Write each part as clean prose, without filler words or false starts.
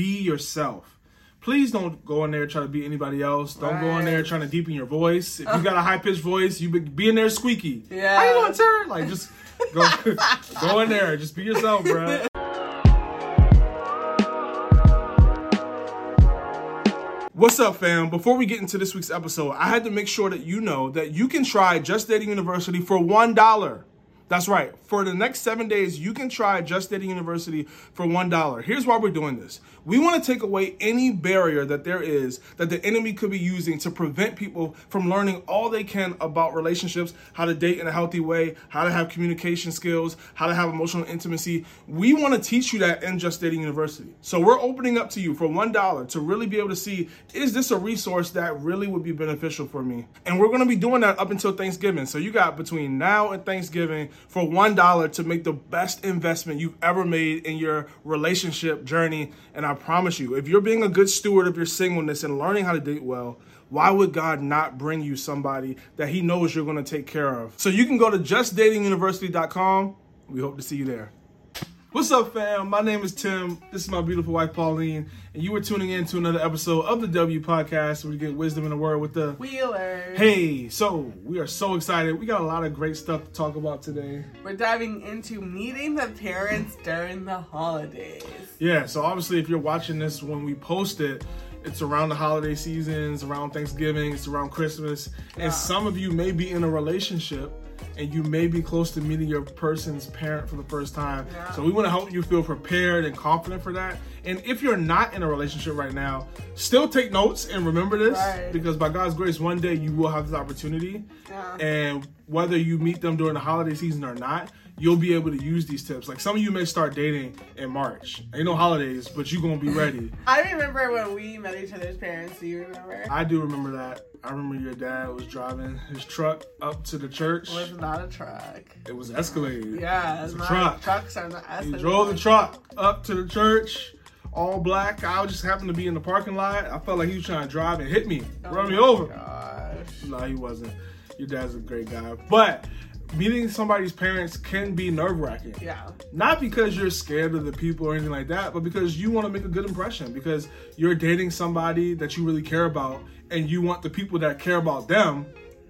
be yourself. Please don't go in there trying to be anybody else. Don't go in there trying to deepen your voice. If you got a high-pitched voice, you be in there squeaky. Yeah. How you doing, sir? Like, just go, go in there. Just be yourself, bro. What's up, fam? Before we get into this week's episode, I had to make sure that you know that you can try Just Dating University for $1. That's right. For the next 7 days, you can try Just Dating University for $1. Here's why we're doing this. We want to take away any barrier that there is that the enemy could be using to prevent people from learning all they can about relationships, how to date in a healthy way, how to have communication skills, how to have emotional intimacy. We want to teach you that in Just Dating University. So we're opening up to you for $1 to really be able to see, is this a resource that really would be beneficial for me? And we're going to be doing that up until Thanksgiving. So you got between now and Thanksgiving for $1 to make the best investment you've ever made in your relationship journey. And I promise you, if you're being a good steward of your singleness and learning how to date well, why would God not bring you somebody that he knows you're going to take care of? So you can go to justdatinguniversity.com. We hope to see you there. What's up, fam? My name is Tim. This is my beautiful wife, Pauline, and you are tuning in to another episode of the W Podcast, where we get wisdom in the word with the Wheelers. Hey, so we are so excited. We got a lot of great stuff to talk about today. We're diving into meeting the parents during the holidays. Yeah, so obviously if you're watching this when we post it, it's around the holiday seasons, around Thanksgiving, it's around Christmas, and some of you may be in a relationship and you may be close to meeting your person's parent for the first time. Yeah. So we want to help you feel prepared and confident for that. And if you're not in a relationship right now, still take notes and remember this, because by God's grace, one day you will have this opportunity. Yeah. And whether you meet them during the holiday season or not, you'll be able to use these tips. Like, some of you may start dating in March. Ain't no holidays, but you're going to be ready. I remember when we met each other's parents. Do you remember? I do remember that. I remember your dad was driving his truck up to the church. It was not a truck. It was Escalade. Yeah, it was a truck. Trucks are not Escalade. He drove the truck up to the church, all black. I just happened to be in the parking lot. I felt like he was trying to drive and hit me, run me over. Gosh. No, he wasn't. Your dad's a great guy. But meeting somebody's parents can be nerve-wracking. Yeah. Not because you're scared of the people or anything like that, but because you want to make a good impression, because you're dating somebody that you really care about, and you want the people that care about them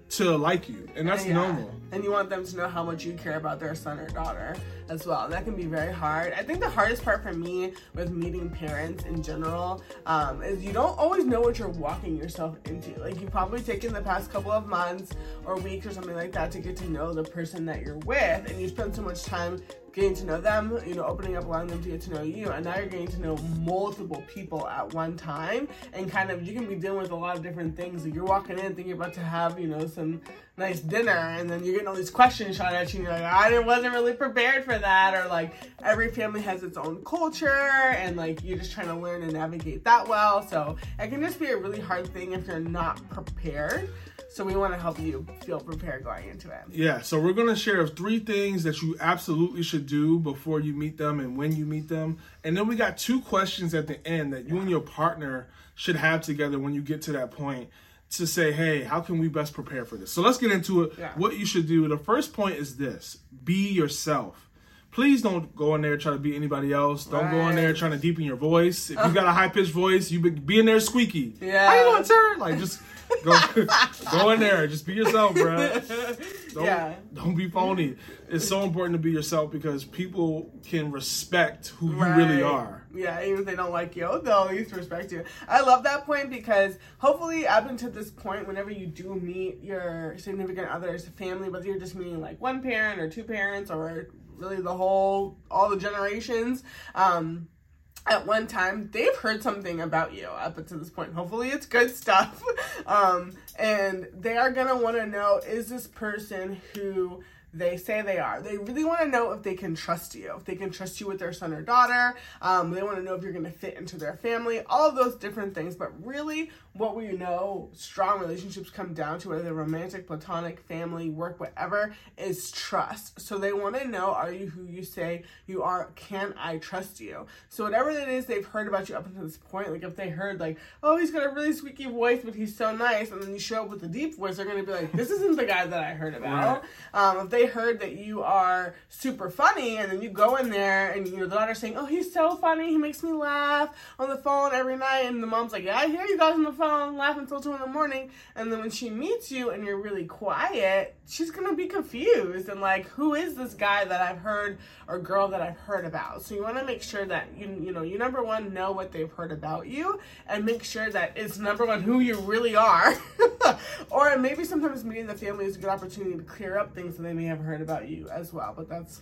to like you. And that's normal. And you want them to know how much you care about their son or daughter as well. That can be very hard. I think the hardest part for me with meeting parents in general is you don't always know what you're walking yourself into. Like, you've probably taken the past couple of months or weeks or something like that to get to know the person that you're with, and you spend so much time getting to know them, you know, opening up, allowing them to get to know you, and now you're getting to know multiple people at one time, and kind of, you can be dealing with a lot of different things. Like, you're walking in thinking you're about to have, you know, some nice dinner, and then you're getting all these questions shot at you, and you're like, I wasn't really prepared for that, or like, every family has its own culture, and like, you're just trying to learn and navigate that well. So it can just be a really hard thing if you're not prepared. So we want to help you feel prepared going into it. Yeah, so we're going to share 3 things that you absolutely should do before you meet them and when you meet them. And then we got 2 questions at the end that you and your partner should have together when you get to that point to say, hey, how can we best prepare for this? So let's get into it. Yeah. What you should do. The first point is this: be yourself. Please don't go in there trying to be anybody else. Don't go in there trying to deepen your voice. If you got a high-pitched voice, you be in there squeaky. Yeah. How you doing, sir? Like, just go in there. Just be yourself, bro. Don't be phony. It's so important to be yourself, because people can respect who you really are. Yeah, even if they don't like you, they'll at least respect you. I love that point, because hopefully up until this point, whenever you do meet your significant other's family, whether you're just meeting like one parent or 2 parents or really all the generations, at one time, they've heard something about you up until this point. Hopefully it's good stuff. And they are going to want to know, is this person who they say they are? They really want to know if they can trust you, if they can trust you with their son or daughter. They want to know if you're going to fit into their family, all of those different things. But really, what we know, strong relationships come down to, whether romantic, platonic, family, work, whatever, is trust. So they want to know, are you who you say you are? Can I trust you? So whatever it is they've heard about you up until this point, like if they heard like, oh, he's got a really squeaky voice, but he's so nice, and then you show up with a deep voice, they're going to be like, this isn't the guy that I heard about. If they they heard that you are super funny, and then you go in there and the daughter's saying, oh, he's so funny, he makes me laugh on the phone every night, and the mom's like, yeah, I hear you guys on the phone laugh until 2 a.m, and then when she meets you and you're really quiet, she's gonna be confused and like, who is this guy that I've heard, or girl that I've heard about? So you want to make sure that you number one, know what they've heard about you, and make sure that it's number one who you really are. Or maybe sometimes meeting the family is a good opportunity to clear up things that they may have heard about you as well. But that's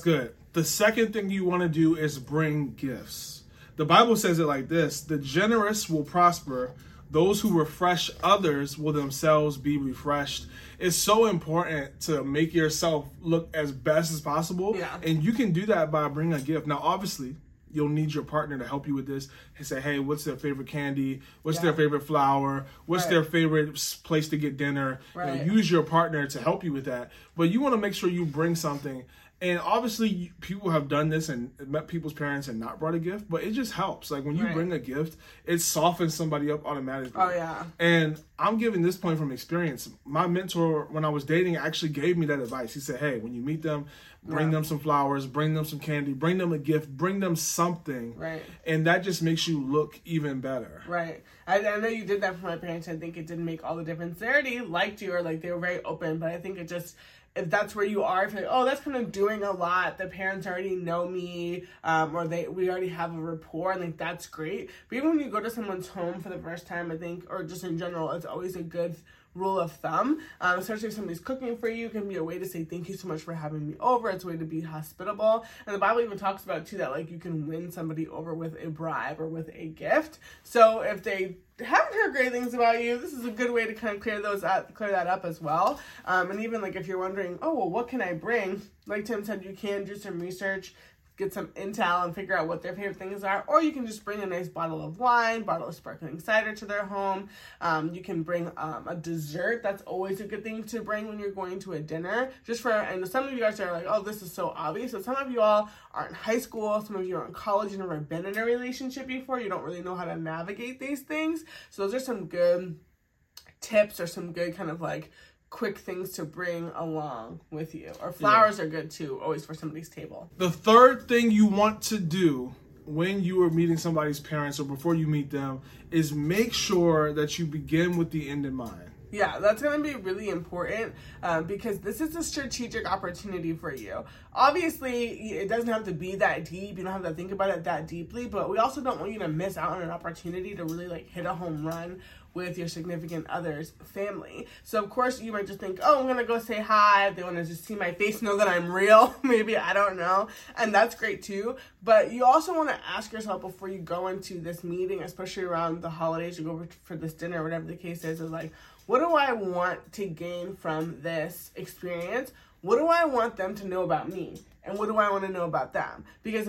good. The second thing you want to do is bring gifts. The Bible says it like this: the generous will prosper. Those who refresh others will themselves be refreshed. It's so important to make yourself look as best as possible. Yeah. And you can do that by bringing a gift. Now, obviously, you'll need your partner to help you with this and say, hey, what's their favorite candy? What's their favorite flower? What's their favorite place to get dinner? Right. Use your partner to help you with that. But you want to make sure you bring something. And obviously, people have done this and met people's parents and not brought a gift, but it just helps. Like, when you bring a gift, it softens somebody up automatically. Oh, yeah. And I'm giving this point from experience. My mentor, when I was dating, actually gave me that advice. He said, hey, when you meet them, bring them some flowers, bring them some candy, bring them a gift, bring them something. Right. And that just makes you look even better. Right. I know you did that for my parents. I think it didn't make all the difference. They already liked you, or like they were very open, but I think it just... if that's where you are, if you're like, oh, that's kind of doing a lot, the parents already know me, or we already have a rapport, and like, that's great. But even when you go to someone's home for the first time, I think, or just in general, it's always a good rule of thumb, especially if somebody's cooking for you, can be a way to say, thank you so much for having me over. It's a way to be hospitable. And the Bible even talks about too that like you can win somebody over with a bribe or with a gift. So if they haven't heard great things about you, this is a good way to kind of clear that up as well. And even like if you're wondering, oh, well, what can I bring? Like Tim said, you can do some research, get some intel, and figure out what their favorite things are. Or you can just bring a nice bottle of wine, bottle of sparkling cider to their home. You can bring a dessert. That's always a good thing to bring when you're going to a dinner. And some of you guys are like, oh, this is so obvious. So some of you all are in high school. Some of you are in college. You've never been in a relationship before. You don't really know how to navigate these things. So those are some good tips, or some good kind of like quick things to bring along with you. Or flowers are good too, always for somebody's table. The third thing you want to do when you are meeting somebody's parents, or before you meet them, is make sure that you begin with the end in mind. Yeah, that's going to be really important, because this is a strategic opportunity for you. Obviously, it doesn't have to be that deep. You don't have to think about it that deeply, but we also don't want you to miss out on an opportunity to really like hit a home run with your significant other's family. So, of course, you might just think, oh, I'm going to go say hi. They want to just see my face, know that I'm real. Maybe, I don't know. And that's great, too. But you also want to ask yourself before you go into this meeting, especially around the holidays, you go for this dinner, whatever the case is like, what do I want to gain from this experience? What do I want them to know about me? And what do I want to know about them? Because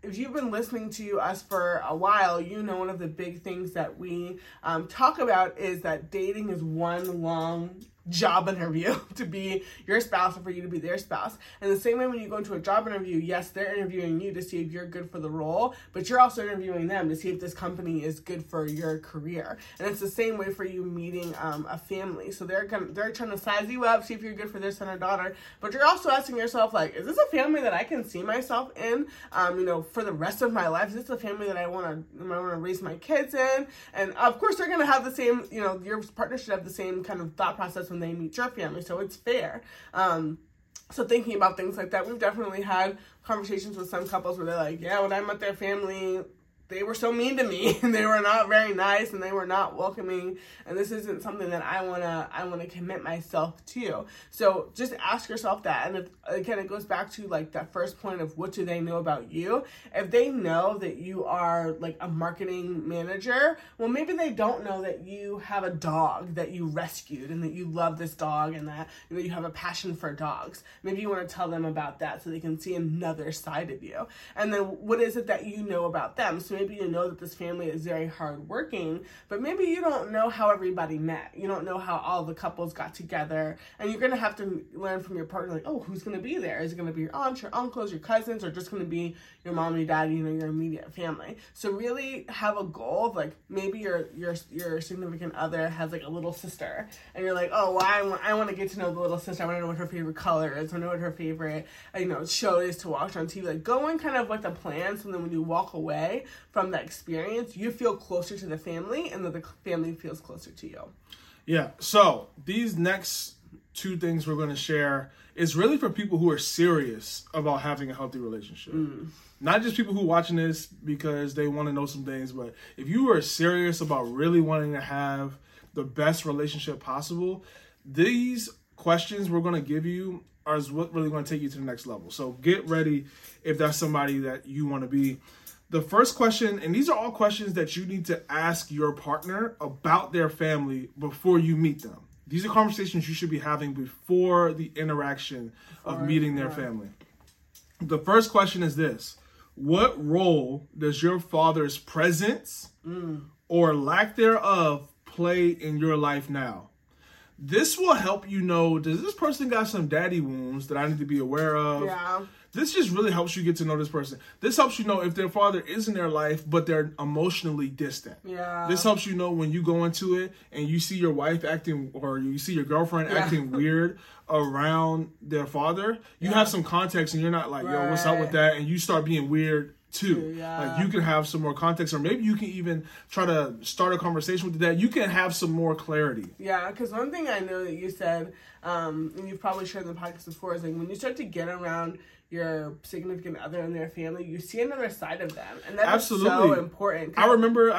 if you've been listening to us for a while, one of the big things that we talk about is that dating is one long job interview to be your spouse, or for you to be their spouse. And the same way when you go into a job interview, yes, they're interviewing you to see if you're good for the role, but you're also interviewing them to see if this company is good for your career. And it's the same way for you meeting a family. So they're trying to size you up, see if you're good for their son or daughter, but you're also asking yourself, like, is this a family that I can see myself in, for the rest of my life? Is this a family that I want to raise my kids in? And of course, they're going to have the same, your partner should have the same kind of thought process when they meet your family, so it's fair. So thinking about things like that, we've definitely had conversations with some couples where they're like, yeah, when I met their family, they were so mean to me, and they were not very nice, and they were not welcoming, and this isn't something that I wanna commit myself to. So just ask yourself that, and again, it goes back to like that first point of what do they know about you? If they know that you are like a marketing manager, well, maybe they don't know that you have a dog that you rescued, and that you love this dog, and that you have a passion for dogs. Maybe you wanna tell them about that so they can see another side of you. And then what is it that you know about them? So maybe you know that this family is very hardworking, but maybe you don't know how everybody met. You don't know how all the couples got together, and you're going to have to learn from your partner, like, oh, who's going to be there? Is it going to be your aunts, your uncles, your cousins, or just going to be your mom, your dad, you know, your immediate family? So really have a goal of, like, maybe your significant other has, like, a little sister, and you're like, oh, well, I want to get to know the little sister. I want to know what her favorite color is. I want to know what her favorite, you know, show is to watch on TV. Like, go in kind of with a plan, so then when you walk away from that experience, you feel closer to the family, and that the family feels closer to you. Yeah, so these next two things we're going to share is really for people who are serious about having a healthy relationship. Mm. Not just people who are watching this because they want to know some things, but if you are serious about really wanting to have the best relationship possible, these questions we're going to give you are what really going to take you to the next level. So get ready if that's somebody that you want to be. The first question, and these are all questions that you need to ask your partner about their family before you meet them. These are conversations you should be having before the interaction of meeting their family. The first question is this: what role does your father's presence or lack thereof play in your life now? This will help you know, does this person got some daddy wounds that I need to be aware of? Yeah. This just really helps you get to know this person. This helps you know if their father is in their life, but they're emotionally distant. Yeah. This helps you know when you go into it and you see your wife acting, or you see your girlfriend acting weird around their father. You have some context, and you're not like, yo, what's up with that? And you start being weird too. Yeah. Like, you can have some more context, or maybe you can even try to start a conversation with that. You can have some more clarity. Yeah, because one thing I know that you said, and you've probably shared in the podcast before, is like when you start to get around your significant other and their family, you see another side of them, and that's so important. I remember when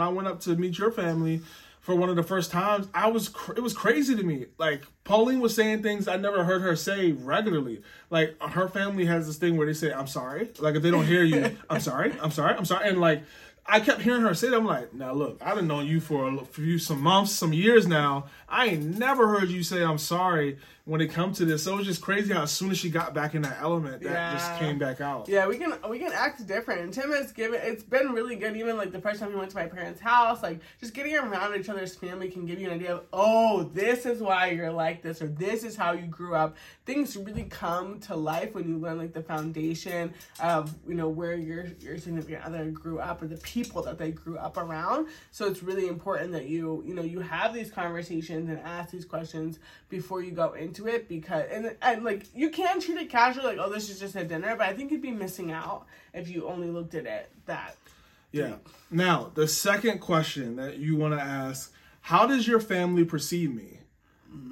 I went up to meet your family for one of the first times, it was crazy to me. Like, Pauline was saying things I never heard her say regularly. Like, her family has this thing where they say, I'm sorry. Like, if they don't hear you, I'm sorry, I'm sorry, I'm sorry. And, like, I kept hearing her say that. I'm like, now look, I've known you for some months, some years now. I ain't never heard you say I'm sorry when it comes to this. So it was just crazy how as soon as she got back in that element, that just came back out. Yeah, we can act different. And Tim has given, it's been really good. Even like the first time we went to my parents' house, like just getting around each other's family can give you an idea of, oh, this is why you're like this, or this is how you grew up. Things really come to life when you learn like the foundation of, you know, where your significant other grew up, or the people that they grew up around. So it's really important that you know, you have these conversations and ask these questions before you go into it, because and like, you can treat it casually, like, oh, this is just a dinner, but I think you'd be missing out if you only looked at it that deep. Now, the second question that you want to ask: how does your family perceive me?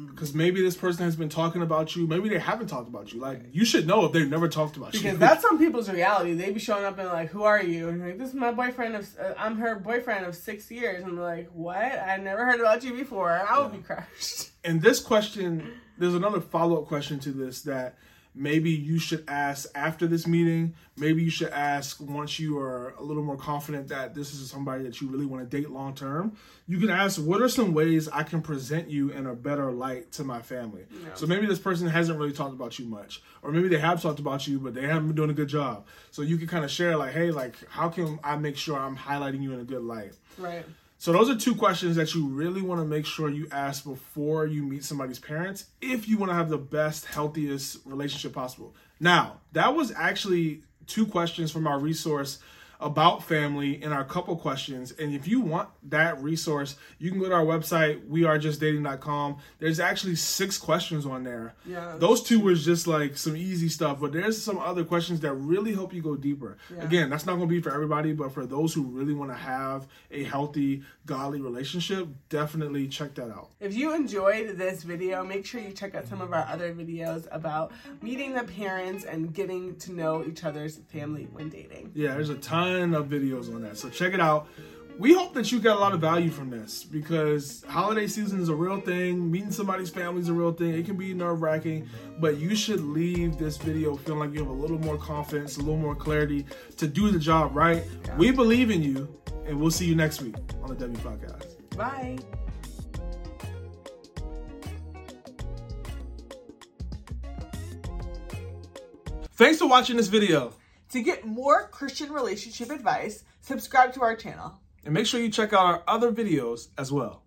Because maybe this person has been talking about you. Maybe they haven't talked about you. Like, you should know if they've never talked about you. Because that's some people's reality. They be showing up and like, who are you? And like, this is my boyfriend of, I'm her boyfriend of 6 years. And they're like, what? I never heard about you before. I would be crushed. And this question, there's another follow-up question to this that maybe you should ask after this meeting. Maybe you should ask once you are a little more confident that this is somebody that you really want to date long term. You can ask, what are some ways I can present you in a better light to my family? Yeah. So maybe this person hasn't really talked about you much, or maybe they have talked about you, but they haven't been doing a good job. So you can kind of share like, hey, like, how can I make sure I'm highlighting you in a good light? Right. So those are two questions that you really want to make sure you ask before you meet somebody's parents if you want to have the best, healthiest relationship possible. Now, that was actually two questions from our resource about family in our couple questions. And if you want that resource, you can go to our website, wearejustdating.com. There's actually 6 questions on there. Yeah, those two was just like some easy stuff, but there's some other questions that really help you go deeper. Yeah. Again, that's not going to be for everybody, but for those who really want to have a healthy, godly relationship, definitely check that out. If you enjoyed this video, make sure you check out some of our other videos about meeting the parents and getting to know each other's family when dating. Yeah, there's a ton of videos on that, so check it out. We hope that you got a lot of value from this, because holiday season is a real thing. Meeting somebody's family is a real thing. It can be nerve-wracking, but you should leave this video feeling like you have a little more confidence, a little more clarity to do the job right. Yeah. We believe in you, and we'll see you next week on the W Podcast. Bye. Thanks for watching this video. To get more Christian relationship advice, subscribe to our channel. And make sure you check out our other videos as well.